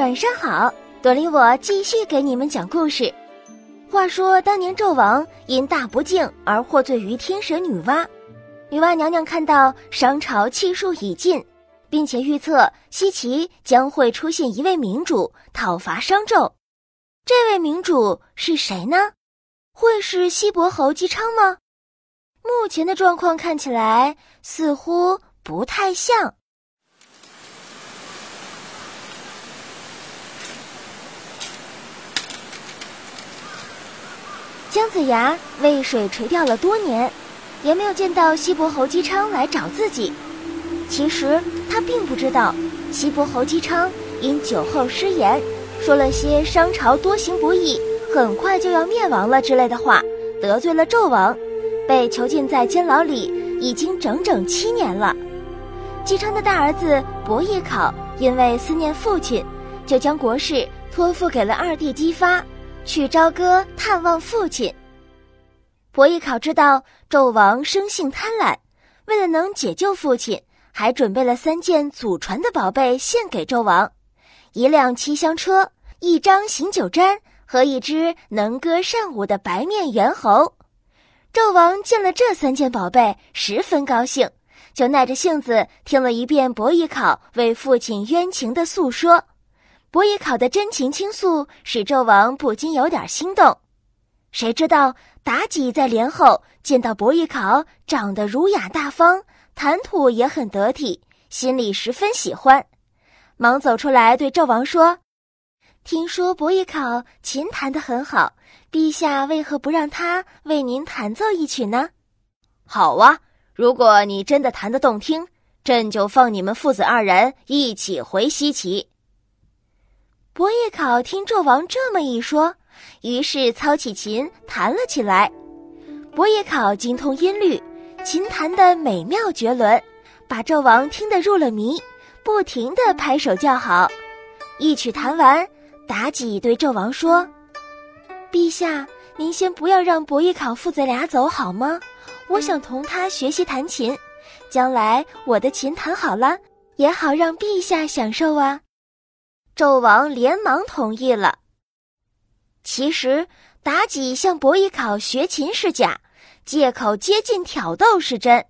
晚上好，朵琳我继续给你们讲故事。话说当年纣王因大不敬而获罪于天神女娲，女娲娘娘看到商朝气数已尽，并且预测西岐将会出现一位明主讨伐商纣。这位明主是谁呢？会是西伯侯姬昌吗？目前的状况看起来似乎不太像。姜子牙为水垂钓了多年，也没有见到西伯侯姬昌来找自己。其实他并不知道，西伯侯姬昌因酒后失言，说了些商朝多行不义，很快就要灭亡了之类的话，得罪了纣王，被囚禁在监牢里已经整整7年了。姬昌的大儿子伯邑考因为思念父亲，就将国事托付给了二弟姬发，去朝歌探望父亲。伯邑考知道纣王生性贪婪，为了能解救父亲，还准备了3件祖传的宝贝献给纣王：1辆7香车、1张醒酒毡和1只能歌善舞的白面猿猴。纣王见了这3件宝贝十分高兴，就耐着性子听了一遍伯邑考为父亲冤情的诉说。伯邑考的真情倾诉使纣王不禁有点心动，谁知道妲己在帘后见到伯邑考长得儒雅大方，谈吐也很得体，心里十分喜欢，忙走出来对纣王说：听说伯邑考琴弹得很好，陛下为何不让他为您弹奏一曲呢？好啊，如果你真的弹得动听，朕就放你们父子2人一起回西岐。伯邑考听纣王这么一说，于是操起琴弹了起来。伯邑考精通音律，琴弹得美妙绝伦，把纣王听得入了迷，不停地拍手叫好。一曲弹完，妲己对纣王说：陛下，您先不要让伯邑考父子俩走好吗？我想同他学习弹琴，将来我的琴弹好了，也好让陛下享受啊。纣王连忙同意了。其实妲己向伯邑考学琴是假，借口接近挑逗是真。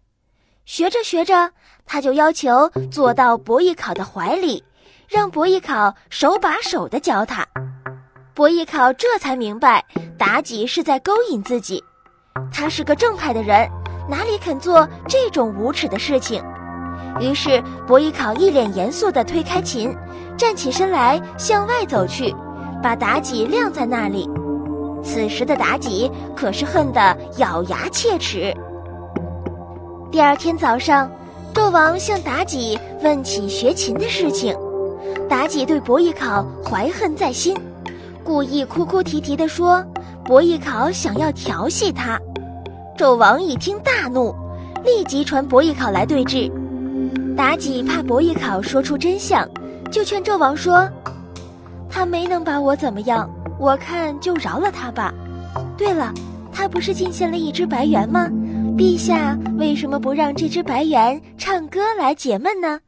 学着学着，他就要求坐到伯邑考的怀里，让伯邑考手把手的教他。伯邑考这才明白妲己是在勾引自己，他是个正派的人，哪里肯做这种无耻的事情。于是伯邑考一脸严肃地推开琴，站起身来向外走去，把妲己晾在那里。此时的妲己可是恨得咬牙切齿。第2天早上，纣王向妲己问起学琴的事情，妲己对伯邑考怀恨在心，故意哭哭啼啼地说伯邑考想要调戏他。纣王一听大怒，立即传伯邑考来对质。妲己怕伯邑考说出真相，就劝纣王说：他没能把我怎么样，我看就饶了他吧。对了，他不是进献了1只白猿吗？陛下为什么不让这只白猿唱歌来解闷呢？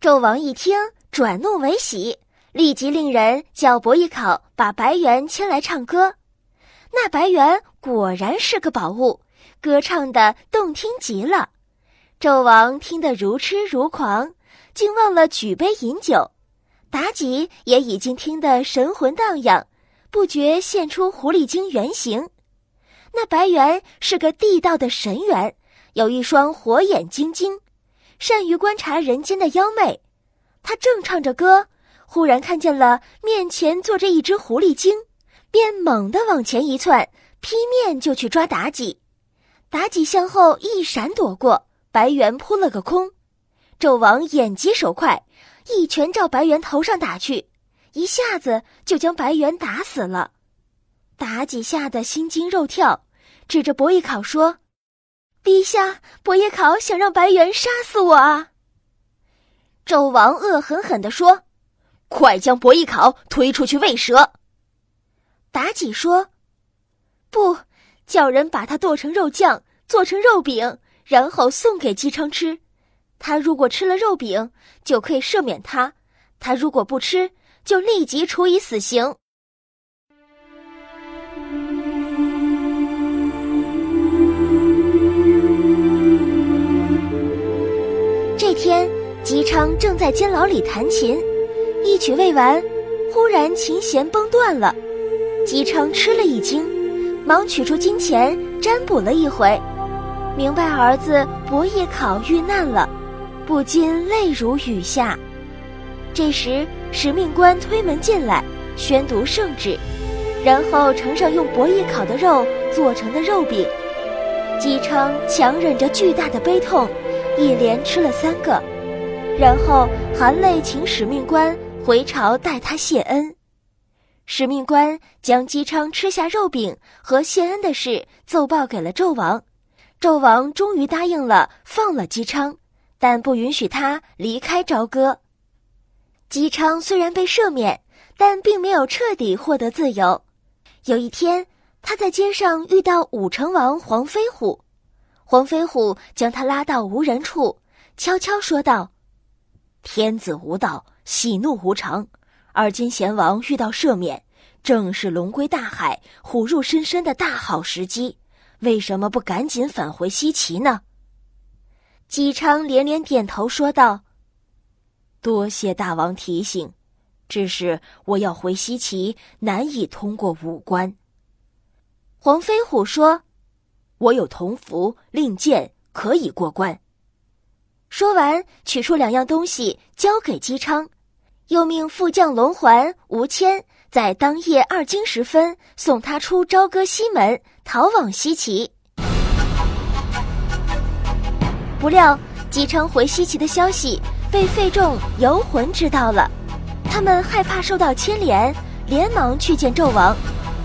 纣王一听转怒为喜，立即令人叫伯邑考把白猿牵来唱歌。那白猿果然是个宝物，歌唱得动听极了。纣王听得如痴如狂，竟忘了举杯饮酒。妲己也已经听得神魂荡漾，不觉现出狐狸精原形。那白猿是个地道的神猿，有一双火眼金睛，善于观察人间的妖魅。他正唱着歌，忽然看见了面前坐着1只狐狸精，便猛地往前一窜，劈面就去抓妲己。妲己向后一闪躲过，白猿扑了个空。纣王眼疾手快，一拳照白猿头上打去，一下子就将白猿打死了。妲己吓得心惊肉跳，指着伯邑考说：陛下，伯邑考想让白猿杀死我啊！纣王恶狠狠地说：快将伯邑考推出去喂蛇。妲己说：不，叫人把它剁成肉酱，做成肉饼，然后送给姬昌吃。他如果吃了肉饼，就可以赦免他；他如果不吃，就立即处以死刑。这天，吉昌正在监牢里弹琴，一曲未完，忽然琴弦崩断了。吉昌吃了一惊，忙取出金钱占卜了一回，明白儿子伯邑考遇难了，不禁泪如雨下。这时使命官推门进来，宣读圣旨，然后盛上用伯邑考的肉做成的肉饼。姬昌强忍着巨大的悲痛，一连吃了3个，然后含泪请使命官回朝代他谢恩。使命官将姬昌吃下肉饼和谢恩的事奏报给了纣王，纣王终于答应了放了姬昌，但不允许他离开朝歌。姬昌虽然被赦免，但并没有彻底获得自由。有一天，他在街上遇到武成王黄飞虎，黄飞虎将他拉到无人处，悄悄说道：“天子无道，喜怒无常，而今贤王遇到赦免，正是龙归大海，虎入深山的大好时机，为什么不赶紧返回西岐呢？”姬昌连连点头说道：“多谢大王提醒，只是我要回西岐，难以通过武关。”黄飞虎说：“我有铜符、令箭，可以过关。”说完，取出2样东西交给姬昌，又命副将龙环、吴谦在当夜22:10送他出朝歌西门，逃往西岐。不料，姬昌回西岐的消息被费仲、游魂知道了，他们害怕受到牵连，连忙去见纣王，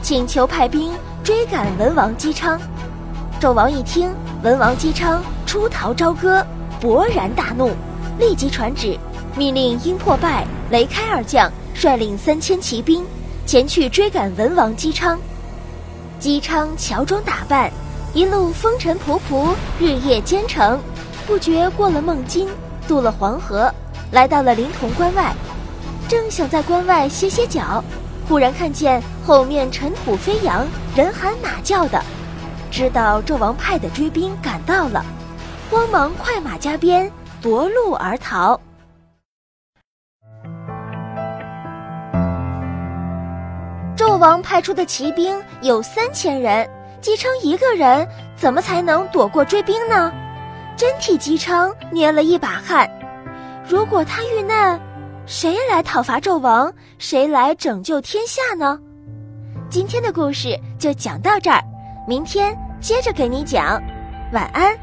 请求派兵追赶文王姬昌。纣王一听文王姬昌出逃朝歌，勃然大怒，立即传旨，命令殷破败、雷开二将率领3000骑兵前去追赶文王姬昌。姬昌乔装打扮，一路风尘仆仆，日夜兼程，不觉过了孟津，渡了黄河，来到了临潼关外，正想在关外歇歇脚，忽然看见后面尘土飞扬，人喊马叫的，知道纣王派的追兵赶到了，慌忙快马加鞭，夺路而逃。纣王派出的骑兵有3000人，姬昌一个人怎么才能躲过追兵呢？真替姬昌捏了一把汗。如果他遇难，谁来讨伐纣王，谁来拯救天下呢？今天的故事就讲到这儿，明天接着给你讲。晚安。